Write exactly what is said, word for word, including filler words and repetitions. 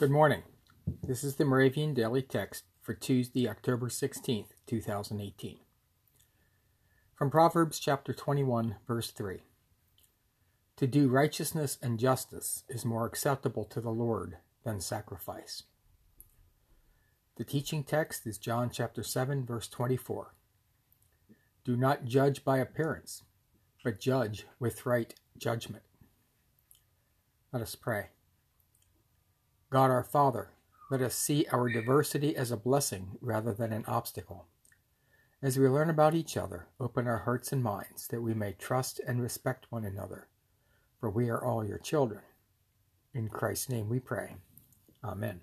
Good morning. This is the Moravian Daily Text for Tuesday, October sixteenth, two thousand eighteen. From Proverbs chapter twenty-one, verse three. To do righteousness and justice is more acceptable to the Lord than sacrifice. The teaching text is John chapter seven, verse twenty-four. Do not judge by appearance, but judge with right judgment. Let us pray. God our Father, let us see our diversity as a blessing rather than an obstacle. As we learn about each other, open our hearts and minds that we may trust and respect one another, for we are all your children. In Christ's name we pray. Amen.